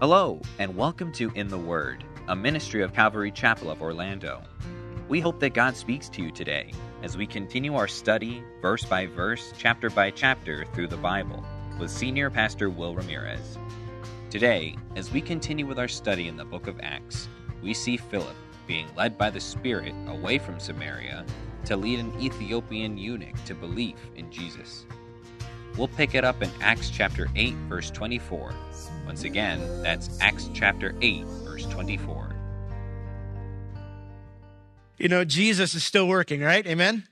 Hello, and welcome to In the Word, a ministry of Calvary Chapel of Orlando. We hope that God speaks to you today as we continue our study, verse by verse, chapter by chapter, through the Bible, with Senior Pastor Will Ramirez. Today, as we continue with our study in the book of Acts, we see Philip being led by the Spirit away from Samaria to lead an Ethiopian eunuch to belief in Jesus. We'll pick it up in Acts chapter 8, verse 24. Once again, that's Acts chapter 8, verse 24. You know, Jesus is still working, right? Amen?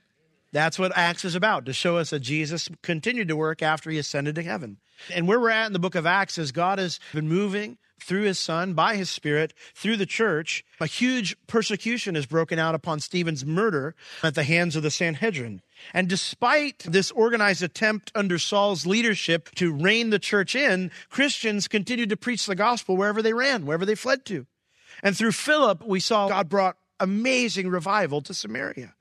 That's what Acts is about, to show us that Jesus continued to work after he ascended to heaven. And where we're at in the book of Acts is God has been moving through his Son, by his Spirit, through the church. A huge persecution is broken out upon Stephen's murder at the hands of the Sanhedrin. And despite this organized attempt under Saul's leadership to rein the church in, Christians continued to preach the gospel wherever they ran, wherever they fled to. And through Philip, we saw God brought amazing revival to Samaria.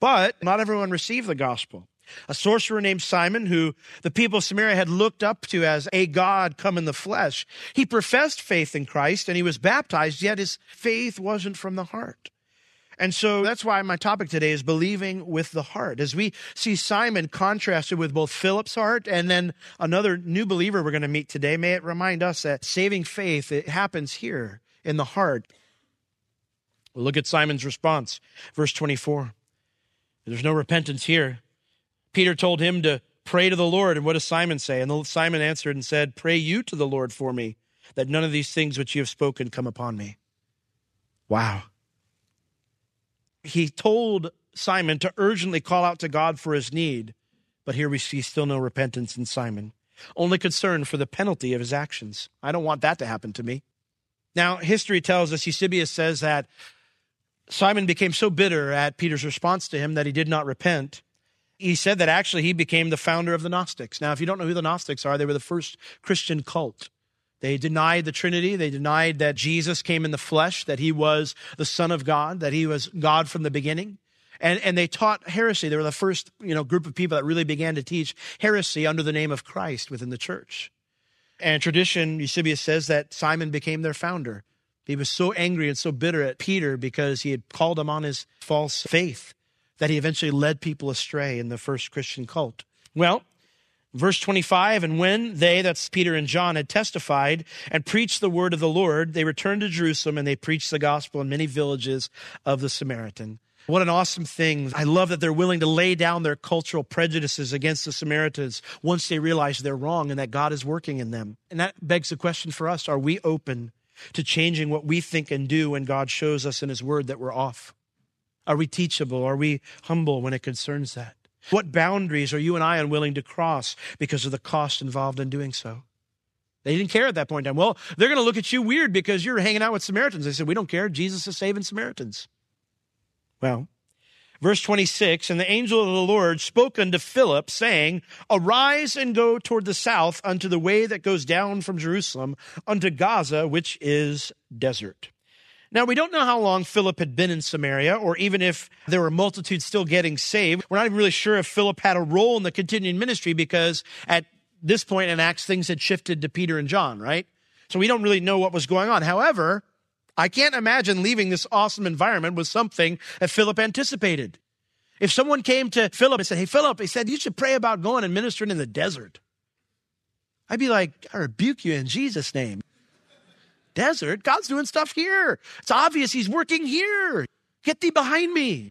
But not everyone received the gospel. A sorcerer named Simon, who the people of Samaria had looked up to as a god come in the flesh, he professed faith in Christ and he was baptized, yet his faith wasn't from the heart. And so that's why my topic today is believing with the heart. As we see Simon contrasted with both Philip's heart and then another new believer we're going to meet today, may it remind us that saving faith, it happens here in the heart. We'll look at Simon's response, verse 24. There's no repentance here. Peter told him to pray to the Lord. And what does Simon say? And Simon answered and said, "Pray you to the Lord for me, that none of these things which you have spoken come upon me." Wow. He told Simon to urgently call out to God for his need. But here we see still no repentance in Simon. Only concern for the penalty of his actions. I don't want that to happen to me. Now, history tells us, Eusebius says that Simon became so bitter at Peter's response to him that he did not repent. He said that actually he became the founder of the Gnostics. Now, if you don't know who the Gnostics are, they were the first Christian cult. They denied the Trinity. They denied that Jesus came in the flesh, that he was the Son of God, that he was God from the beginning. And they taught heresy. They were the first, group of people that really began to teach heresy under the name of Christ within the church. And tradition, Eusebius says that Simon became their founder. He was so angry and so bitter at Peter because he had called him on his false faith, that he eventually led people astray in the first Christian cult. Well, verse 25, and when they, that's Peter and John, had testified and preached the word of the Lord, they returned to Jerusalem and they preached the gospel in many villages of the Samaritan. What an awesome thing. I love that they're willing to lay down their cultural prejudices against the Samaritans once they realize they're wrong and that God is working in them. And that begs the question for us, are we open to changing what we think and do when God shows us in his word that we're off? Are we teachable? Are we humble when it concerns that? What boundaries are you and I unwilling to cross because of the cost involved in doing so? They didn't care at that point in time. Well, they're going to look at you weird because you're hanging out with Samaritans. They said, we don't care. Jesus is saving Samaritans. Well, verse 26, and the angel of the Lord spoke unto Philip, saying, "Arise and go toward the south unto the way that goes down from Jerusalem unto Gaza, which is desert." Now, we don't know how long Philip had been in Samaria, or even if there were multitudes still getting saved. We're not even really sure if Philip had a role in the continuing ministry because at this point in Acts, things had shifted to Peter and John, right? So we don't really know what was going on. However, I can't imagine leaving this awesome environment with something that Philip anticipated. If someone came to Philip and said, "Hey, Philip," he said, "you should pray about going and ministering in the desert." I'd be like, "I rebuke you in Jesus' name. Desert? God's doing stuff here. It's obvious he's working here. Get thee behind me."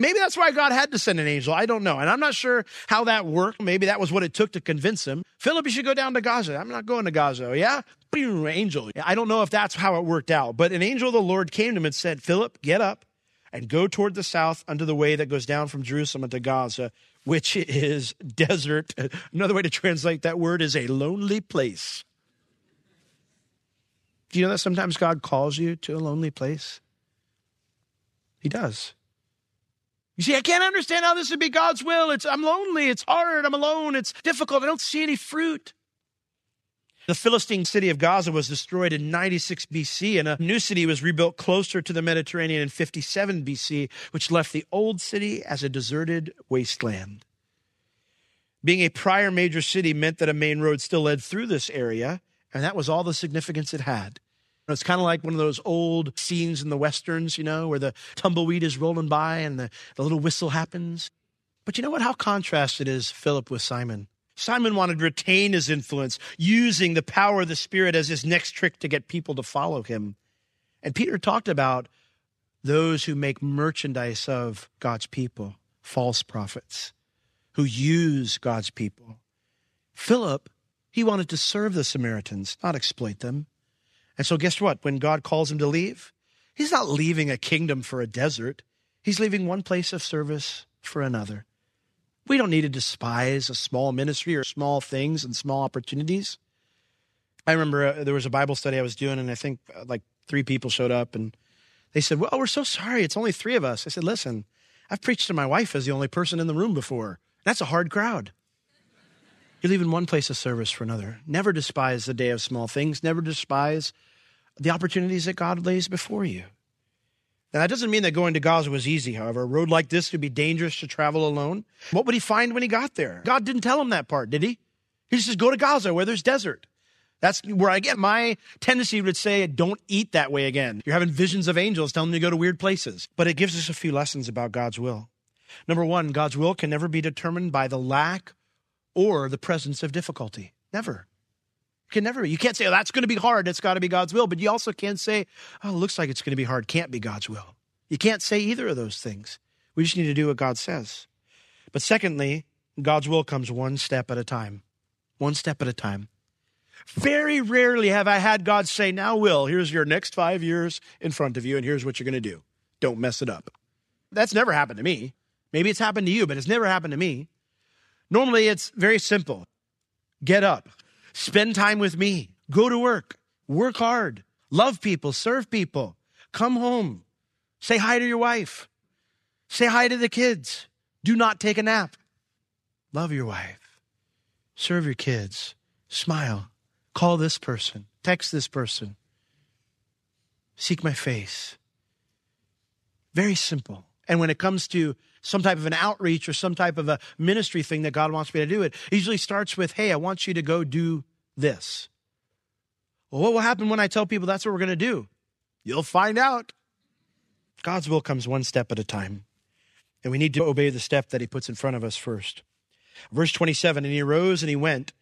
Maybe that's why God had to send an angel. I don't know. And I'm not sure how that worked. Maybe that was what it took to convince him. Philip, you should go down to Gaza. I'm not going to Gaza. Yeah? Angel. I don't know if that's how it worked out. But an angel of the Lord came to him and said, Philip, get up and go toward the south unto the way that goes down from Jerusalem to Gaza, which is desert. Another way to translate that word is a lonely place. Do you know that sometimes God calls you to a lonely place? He does. You see, I can't understand how this would be God's will. I'm lonely, it's hard, I'm alone, it's difficult. I don't see any fruit. The Philistine city of Gaza was destroyed in 96 BC, and a new city was rebuilt closer to the Mediterranean in 57 BC, which left the old city as a deserted wasteland. Being a prior major city meant that a main road still led through this area, and that was all the significance it had. It's kind of like one of those old scenes in the Westerns, you know, where the tumbleweed is rolling by and the little whistle happens. But you know what? How contrasted is Philip with Simon. Simon wanted to retain his influence, using the power of the Spirit as his next trick to get people to follow him. And Peter talked about those who make merchandise of God's people, false prophets, who use God's people. Philip, he wanted to serve the Samaritans, not exploit them. And so guess what? When God calls him to leave, he's not leaving a kingdom for a desert. He's leaving one place of service for another. We don't need to despise a small ministry or small things and small opportunities. I remember there was a Bible study I was doing, and I think like 3 people showed up, and they said, well, we're so sorry. It's only 3 of us. I said, listen, I've preached to my wife as the only person in the room before. That's a hard crowd. You're leaving one place of service for another. Never despise the day of small things. Never despise the opportunities that God lays before you. Now, that doesn't mean that going to Gaza was easy, however. A road like this would be dangerous to travel alone. What would he find when he got there? God didn't tell him that part, did he? He just says, go to Gaza where there's desert. That's where I get my tendency would say, don't eat that way again. You're having visions of angels telling you to go to weird places. But it gives us a few lessons about God's will. Number one, God's will can never be determined by the lack or the presence of difficulty. Never. You can't say, oh, that's going to be hard. It's got to be God's will. But you also can't say, oh, it looks like it's going to be hard. Can't be God's will. You can't say either of those things. We just need to do what God says. But secondly, God's will comes one step at a time. One step at a time. Very rarely have I had God say, now, Will, here's your next 5 years in front of you, and here's what you're going to do. Don't mess it up. That's never happened to me. Maybe it's happened to you, but it's never happened to me. Normally, it's very simple. Get up. Spend time with me. Go to work. Work hard. Love people. Serve people. Come home. Say hi to your wife. Say hi to the kids. Do not take a nap. Love your wife. Serve your kids. Smile. Call this person. Text this person. Seek my face. Very simple. And when it comes to some type of an outreach or some type of a ministry thing that God wants me to do, it usually starts with, hey, I want you to go do this. Well, what will happen when I tell people that's what we're going to do? You'll find out. God's will comes one step at a time. And we need to obey the step that he puts in front of us first. Verse 27, and he arose and he went.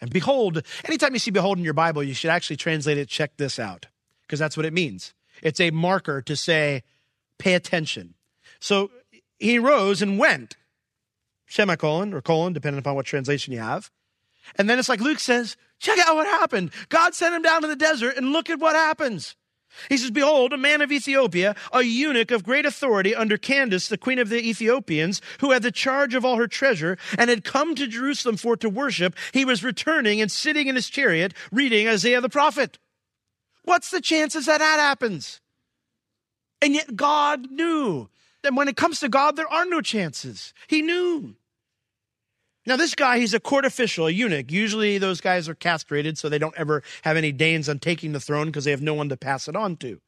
And behold, anytime you see behold in your Bible, you should actually translate it, check this out, because that's what it means. It's a marker to say, pay attention. So he rose and went, semicolon or colon, depending upon what translation you have. And then it's like Luke says, check out what happened. God sent him down to the desert and look at what happens. He says, behold, a man of Ethiopia, a eunuch of great authority under Candace, the queen of the Ethiopians, who had the charge of all her treasure and had come to Jerusalem for to worship. He was returning and sitting in his chariot, reading Isaiah the prophet. What's the chances that happens? And yet God knew. And when it comes to God, there are no chances. He knew. Now, this guy, he's a court official, a eunuch. Usually those guys are castrated, so they don't ever have any deigns on taking the throne because they have no one to pass it on to.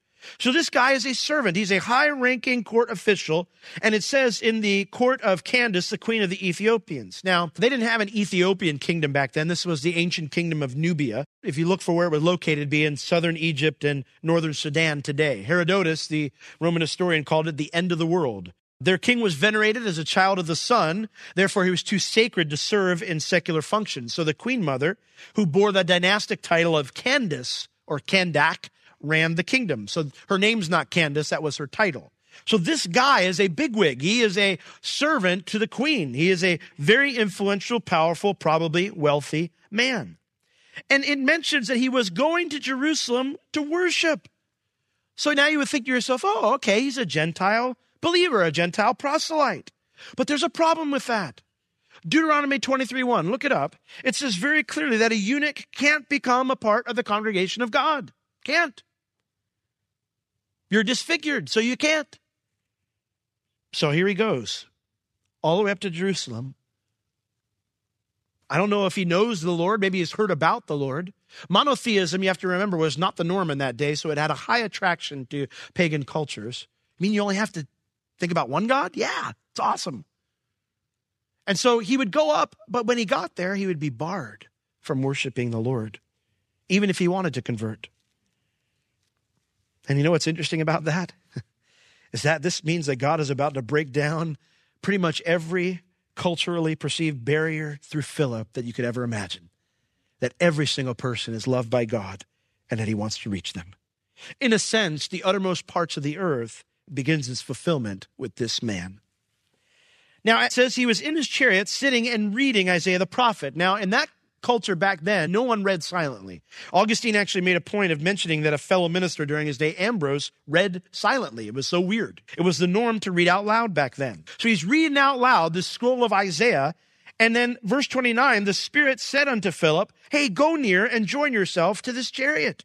So this guy is a servant. He's a high-ranking court official, and it says in the court of Candace, the queen of the Ethiopians. Now, they didn't have an Ethiopian kingdom back then. This was the ancient kingdom of Nubia. If you look for where it was located, it'd be in southern Egypt and northern Sudan today. Herodotus, the Roman historian, called it the end of the world. Their king was venerated as a child of the sun. Therefore, he was too sacred to serve in secular functions. So the queen mother, who bore the dynastic title of Candace, or Kandak, ran the kingdom. So her name's not Candace, that was her title. So this guy is a bigwig. He is a servant to the queen. He is a very influential, powerful, probably wealthy man. And it mentions that he was going to Jerusalem to worship. So now you would think to yourself, oh, okay, he's a Gentile believer, a Gentile proselyte. But there's a problem with that. Deuteronomy 23:1, look it up. It says very clearly that a eunuch can't become a part of the congregation of God. Can't. You're disfigured, so you can't. So here he goes, all the way up to Jerusalem. I don't know if he knows the Lord. Maybe he's heard about the Lord. Monotheism, you have to remember, was not the norm in that day, so it had a high attraction to pagan cultures. I mean, you only have to think about one God? Yeah, it's awesome. And so he would go up, but when he got there, he would be barred from worshiping the Lord, even if he wanted to convert. And you know what's interesting about that? Is that this means that God is about to break down pretty much every culturally perceived barrier through Philip that you could ever imagine. That every single person is loved by God and that he wants to reach them. In a sense, the uttermost parts of the earth begins its fulfillment with this man. Now, it says he was in his chariot sitting and reading Isaiah the prophet. Now, in that culture back then, no one read silently. Augustine actually made a point of mentioning that a fellow minister during his day, Ambrose, read silently. It was so weird. It was the norm to read out loud back then. So he's reading out loud the scroll of Isaiah. And then verse 29, the Spirit said unto Philip, hey, go near and join yourself to this chariot.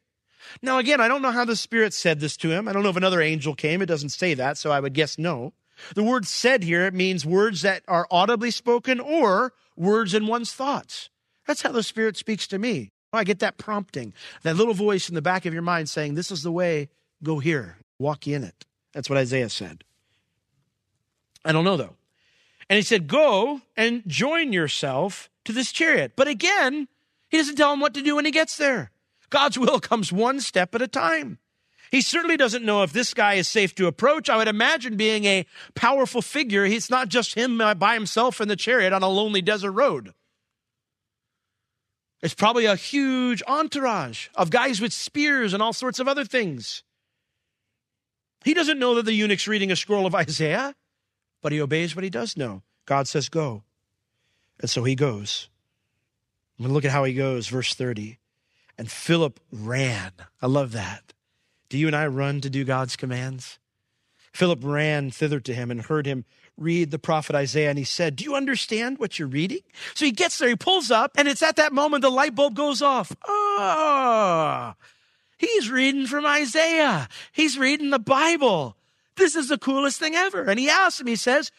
Now, again, I don't know how the Spirit said this to him. I don't know if another angel came. It doesn't say that, so I would guess no. The word said here means words that are audibly spoken or words in one's thoughts. That's how the Spirit speaks to me. I get that prompting, that little voice in the back of your mind saying, this is the way, go here, walk in it. That's what Isaiah said. I don't know though. And he said, go and join yourself to this chariot. But again, he doesn't tell him what to do when he gets there. God's will comes one step at a time. He certainly doesn't know if this guy is safe to approach. I would imagine being a powerful figure, it's not just him by himself in the chariot on a lonely desert road. It's probably a huge entourage of guys with spears and all sorts of other things. He doesn't know that the eunuch's reading a scroll of Isaiah, but he obeys what he does know. God says, go. And so he goes. And look at how he goes, verse 30. And Philip ran. I love that. Do you and I run to do God's commands? Philip ran thither to him and heard him read the prophet Isaiah. And he said, do you understand what you're reading? So he gets there, he pulls up, and it's at that moment the light bulb goes off. Oh, he's reading from Isaiah. He's reading the Bible. This is the coolest thing ever. And he asks him, he says,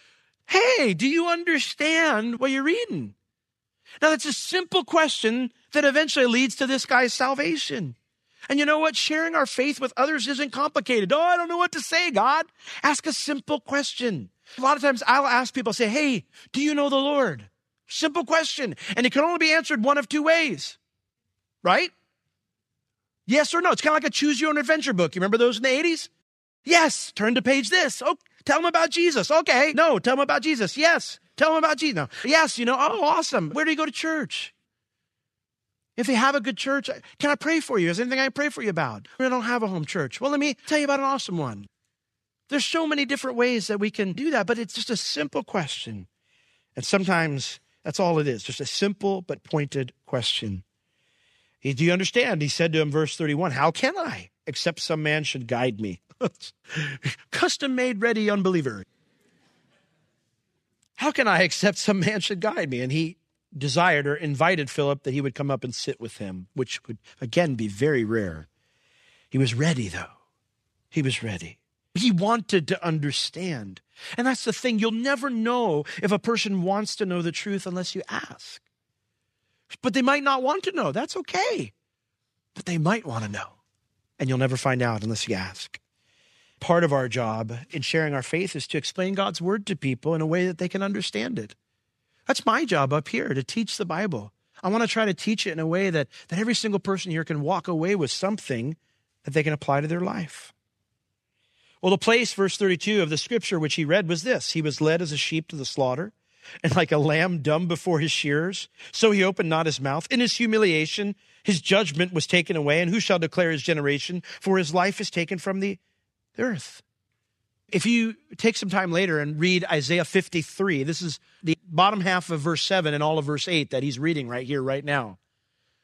hey, do you understand what you're reading? Now that's a simple question that eventually leads to this guy's salvation. And you know what? Sharing our faith with others isn't complicated. Oh, I don't know what to say, God. Ask a simple question. A lot of times I'll ask people, say, hey, do you know the Lord? Simple question. And it can only be answered one of two ways, right? Yes or no. It's kind of like a choose your own adventure book. You remember those in the 80s? Yes. Turn to page this. Oh, tell them about Jesus. Okay. No, tell them about Jesus. Yes. Tell them about Jesus. No. Yes. You know, oh, awesome. Where do you go to church? If they have a good church, can I pray for you? Is there anything I can pray for you about? We don't have a home church. Well, let me tell you about an awesome one. There's so many different ways that we can do that, but it's just a simple question. And sometimes that's all it is, just a simple but pointed question. Do you understand? He said to him, verse 31, how can I, except some man should guide me? Custom made ready unbeliever. How can I, except some man should guide me? And he desired or invited Philip that he would come up and sit with him, which would, again, be very rare. He was ready, though. He was ready. He wanted to understand. And that's the thing. You'll never know if a person wants to know the truth unless you ask. But they might not want to know. That's okay. But they might want to know. And you'll never find out unless you ask. Part of our job in sharing our faith is to explain God's word to people in a way that they can understand it. That's my job up here, to teach the Bible. I want to try to teach it in a way that every single person here can walk away with something that they can apply to their life. Well, the place, verse 32, of the scripture which he read was this. He was led as a sheep to the slaughter, and like a lamb dumb before his shearers, so he opened not his mouth. In his humiliation, his judgment was taken away, and who shall declare his generation? For his life is taken from the earth. If you take some time later and read Isaiah 53, this is the bottom half of verse 7 and all of verse 8 that he's reading right here, right now.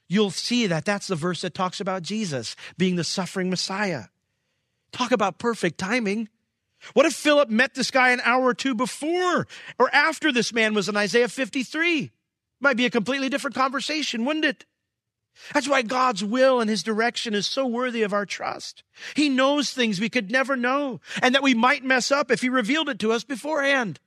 You'll see that that's the verse that talks about Jesus being the suffering Messiah. Talk about perfect timing. What if Philip met this guy an hour or two before or after this man was in Isaiah 53? Might be a completely different conversation, wouldn't it? That's why God's will and his direction is so worthy of our trust. He knows things we could never know and that we might mess up if he revealed it to us beforehand.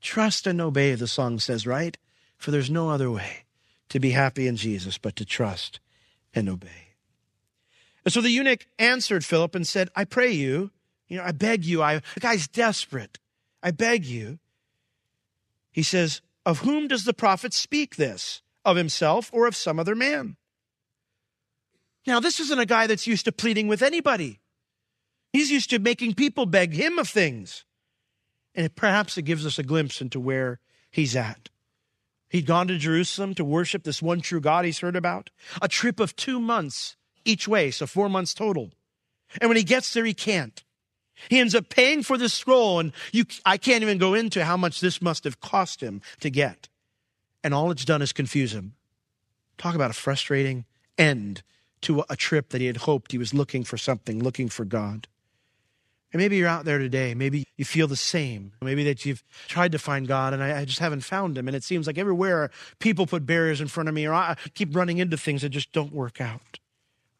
Trust and obey, the song says, right? For there's no other way to be happy in Jesus but to trust and obey. And so the eunuch answered Philip and said, I pray you, I beg you, the guy's desperate. I beg you. He says, of whom does the prophet speak this? Of himself or of some other man? Now, this isn't a guy that's used to pleading with anybody. He's used to making people beg him of things. And perhaps it gives us a glimpse into where he's at. He'd gone to Jerusalem to worship this one true God he's heard about. A trip of 2 months each way, so 4 months total. And when he gets there, he can't. He ends up paying for this scroll, and I can't even go into how much this must have cost him to get. And all it's done is confuse him. Talk about a frustrating end to a trip that he had hoped he was looking for something, looking for God. And maybe you're out there today. Maybe you feel the same. Maybe that you've tried to find God and I just haven't found him. And it seems like everywhere people put barriers in front of me or I keep running into things that just don't work out.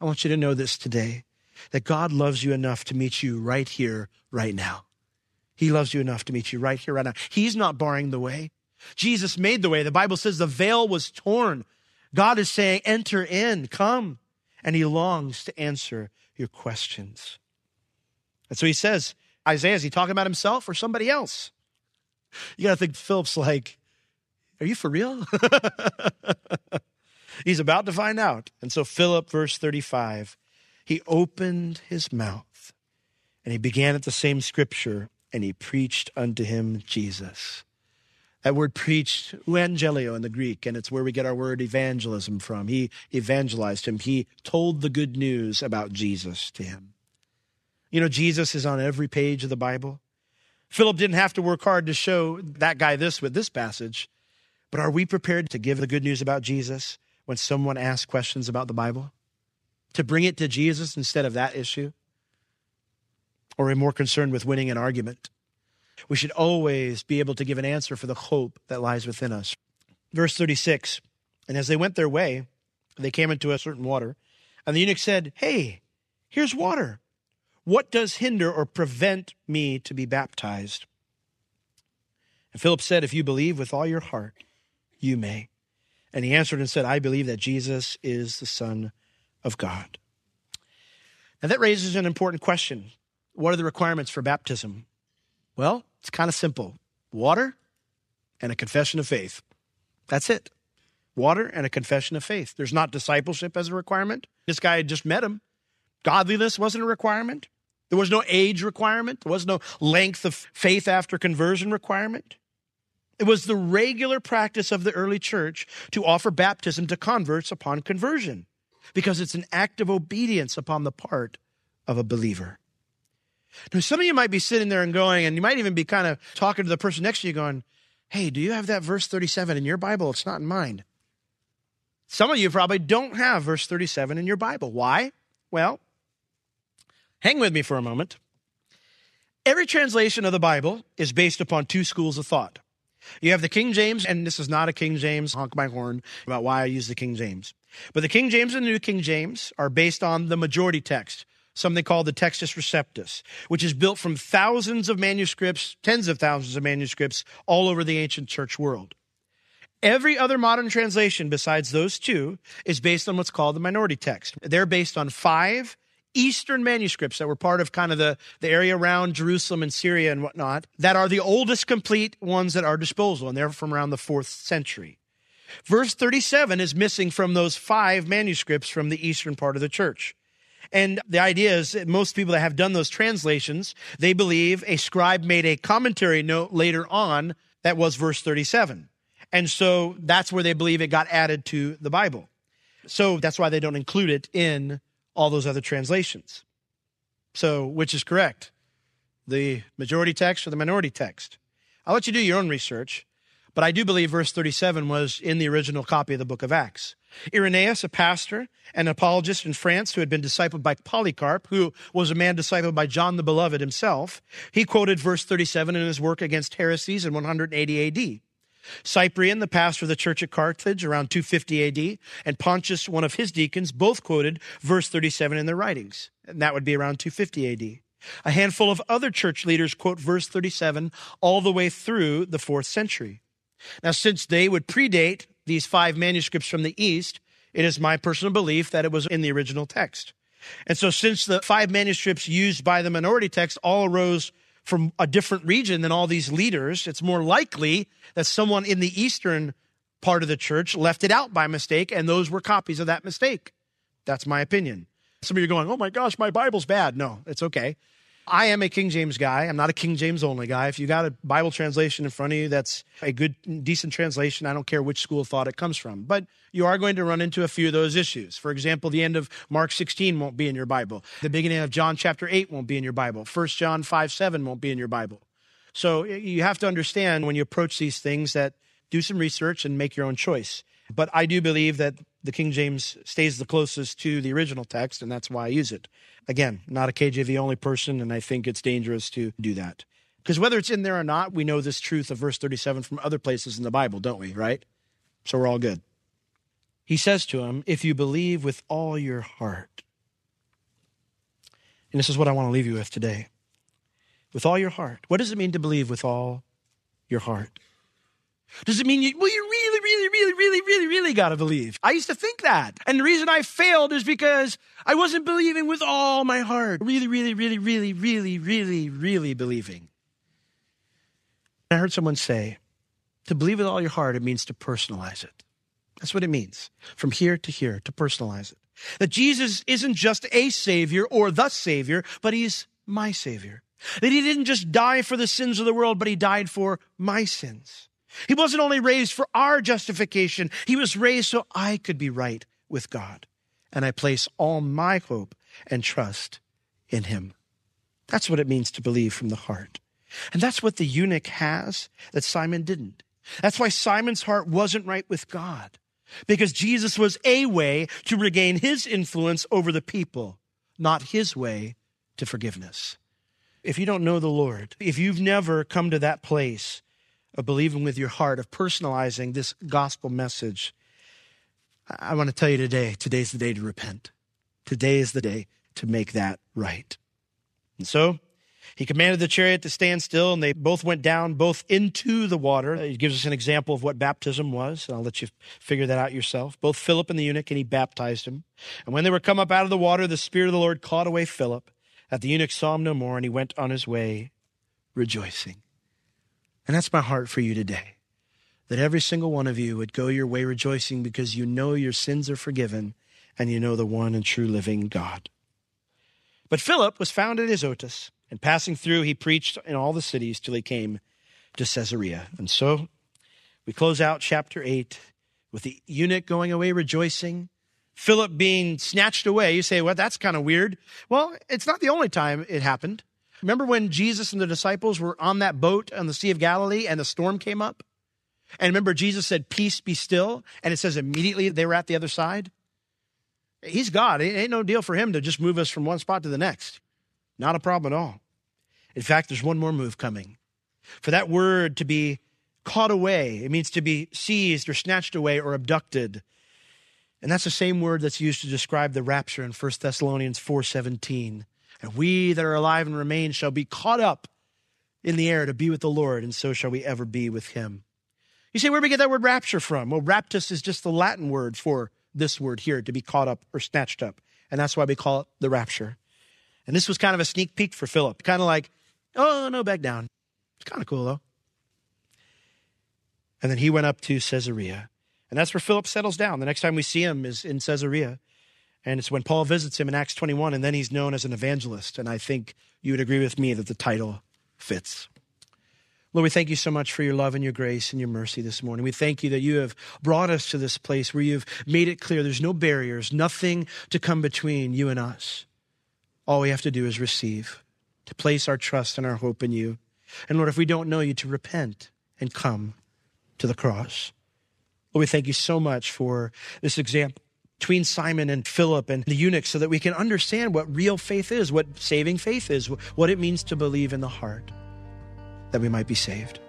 I want you to know this today, that God loves you enough to meet you right here, right now. He loves you enough to meet you right here, right now. He's not barring the way. Jesus made the way. The Bible says the veil was torn. God is saying, enter in, come. And he longs to answer your questions. And so he says, Isaiah, is he talking about himself or somebody else? You got to think Philip's like, are you for real? He's about to find out. And so Philip, verse 35, he opened his mouth and he began at the same scripture and he preached unto him Jesus. That word preached, euangelio in the Greek, and it's where we get our word evangelism from. He evangelized him. He told the good news about Jesus to him. Jesus is on every page of the Bible. Philip didn't have to work hard to show that guy this with this passage. But are we prepared to give the good news about Jesus when someone asks questions about the Bible? To bring it to Jesus instead of that issue? Or are we more concerned with winning an argument? We should always be able to give an answer for the hope that lies within us. Verse 36, and as they went their way, they came into a certain water. And the eunuch said, hey, here's water. What does hinder or prevent me to be baptized? And Philip said, if you believe with all your heart, you may. And he answered and said, I believe that Jesus is the Son of God. Now that raises an important question. What are the requirements for baptism? Well, it's kind of simple. Water and a confession of faith. That's it. Water and a confession of faith. There's not discipleship as a requirement. This guy had just met him. Godliness wasn't a requirement. There was no age requirement. There was no length of faith after conversion requirement. It was the regular practice of the early church to offer baptism to converts upon conversion because it's an act of obedience upon the part of a believer. Now, some of you might be sitting there and going, and you might even be kind of talking to the person next to you going, hey, do you have that verse 37 in your Bible? It's not in mine. Some of you probably don't have verse 37 in your Bible. Why? Well, hang with me for a moment. Every translation of the Bible is based upon two schools of thought. You have the King James, and this is not a King James, honk my horn about why I use the King James. But the King James and the New King James are based on the majority text, something called the Textus Receptus, which is built from thousands of manuscripts, tens of thousands of manuscripts all over the ancient church world. Every other modern translation besides those two is based on what's called the minority text. They're based on 5 Eastern manuscripts that were part of kind of the area around Jerusalem and Syria and whatnot that are the oldest complete ones at our disposal, and they're from around the 4th century. Verse 37 is missing from those 5 manuscripts from the eastern part of the church. And the idea is that most people that have done those translations, they believe a scribe made a commentary note later on that was verse 37. And so that's where they believe it got added to the Bible. So that's why they don't include it in all those other translations. So, which is correct? the majority text or the minority text. I'll let you do your own research, but I do believe verse 37 was in the original copy of the book of Acts. Irenaeus, a pastor and an apologist in France who had been discipled by Polycarp, who was a man discipled by John the Beloved himself, he quoted verse 37 in his work against heresies in 180 AD. Cyprian, the pastor of the church at Carthage around 250 AD, and Pontius, one of his deacons, both quoted verse 37 in their writings, and that would be around 250 AD. A handful of other church leaders quote verse 37 all the way through the 4th century. Now, since they would predate these five manuscripts from the East, it is my personal belief that it was in the original text. And so since the five manuscripts used by the minority text all arose from a different region than all these leaders, it's more likely that someone in the eastern part of the church left it out by mistake, and those were copies of that mistake. That's my opinion. Some of you are going, oh my gosh, my Bible's bad. No, it's okay. I am a King James guy. I'm not a King James only guy. If you got a Bible translation in front of you that's a good, decent translation, I don't care which school of thought it comes from. But you are going to run into a few of those issues. For example, the end of Mark 16 won't be in your Bible. The beginning of John chapter 8 won't be in your Bible. 1 John 5:7 won't be in your Bible. So you have to understand when you approach these things that do some research and make your own choice. But I do believe that the King James stays the closest to the original text, and that's why I use it. Again, not a KJV only person, and I think it's dangerous to do that. Because whether it's in there or not, we know this truth of verse 37 from other places in the Bible, don't we, right? So we're all good. He says to him, if you believe with all your heart, and this is what I want to leave you with today, with all your heart. What does it mean to believe with all your heart? Does it mean you really got to believe? I used to think that. And the reason I failed is because I wasn't believing with all my heart. Really believing. And I heard someone say, to believe with all your heart, it means to personalize it. That's what it means. From here, to personalize it. That Jesus isn't just a Savior or the Savior, but He's my Savior. That He didn't just die for the sins of the world, but He died for my sins. He wasn't only raised for our justification. He was raised so I could be right with God. And I place all my hope and trust in Him. That's what it means to believe from the heart. And that's what the eunuch has that Simon didn't. That's why Simon's heart wasn't right with God, because Jesus was a way to regain His influence over the people, not his way to forgiveness. If you don't know the Lord, if you've never come to that place of believing with your heart, of personalizing this gospel message, I want to tell you today, today's the day to repent. Today is the day to make that right. And so he commanded the chariot to stand still, and they both went down, both into the water. He gives us an example of what baptism was, and I'll let you figure that out yourself. Both Philip and the eunuch, and he baptized him. And when they were come up out of the water, the Spirit of the Lord caught away Philip, that the eunuch saw him no more, and he went on his way rejoicing. And that's my heart for you today, that every single one of you would go your way rejoicing, because you know your sins are forgiven and you know the one and true living God. But Philip was found at Azotus, and passing through, he preached in all the cities till he came to Caesarea. And so we close out chapter 8 with the eunuch going away rejoicing, Philip being snatched away. You say, well, that's kind of weird. Well, it's not the only time it happened. Remember when Jesus and the disciples were on that boat on the Sea of Galilee and the storm came up? And remember Jesus said, peace be still. And it says immediately they were at the other side. He's God. It ain't no deal for Him to just move us from one spot to the next. Not a problem at all. In fact, there's one more move coming. For that word to be caught away, it means to be seized or snatched away or abducted. And that's the same word that's used to describe the rapture in 1 Thessalonians 4:17. And we that are alive and remain shall be caught up in the air to be with the Lord, and so shall we ever be with Him. You say, where do we get that word rapture from? Well, raptus is just the Latin word for this word here, to be caught up or snatched up. And that's why we call it the rapture. And this was kind of a sneak peek for Philip, kind of like, oh, no, back down. It's kind of cool, though. And then he went up to Caesarea. And that's where Philip settles down. The next time we see him is in Caesarea. And it's when Paul visits him in Acts 21, and then he's known as an evangelist. And I think you would agree with me that the title fits. Lord, we thank You so much for Your love and Your grace and Your mercy this morning. We thank You that You have brought us to this place where You've made it clear there's no barriers, nothing to come between You and us. All we have to do is receive, to place our trust and our hope in you. And Lord, if we don't know you, to repent and come to the cross. Lord, we thank you so much for this example between Simon and Philip and the eunuch, so that we can understand what real faith is, what saving faith is, what it means to believe in the heart, that we might be saved.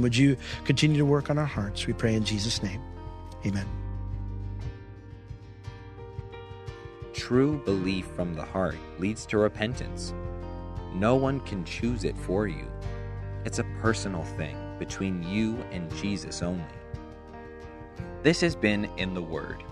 Would you continue to work on our hearts? We pray in Jesus' name. Amen. True belief from the heart leads to repentance. No one can choose it for you. It's a personal thing between you and Jesus only. This has been In the Word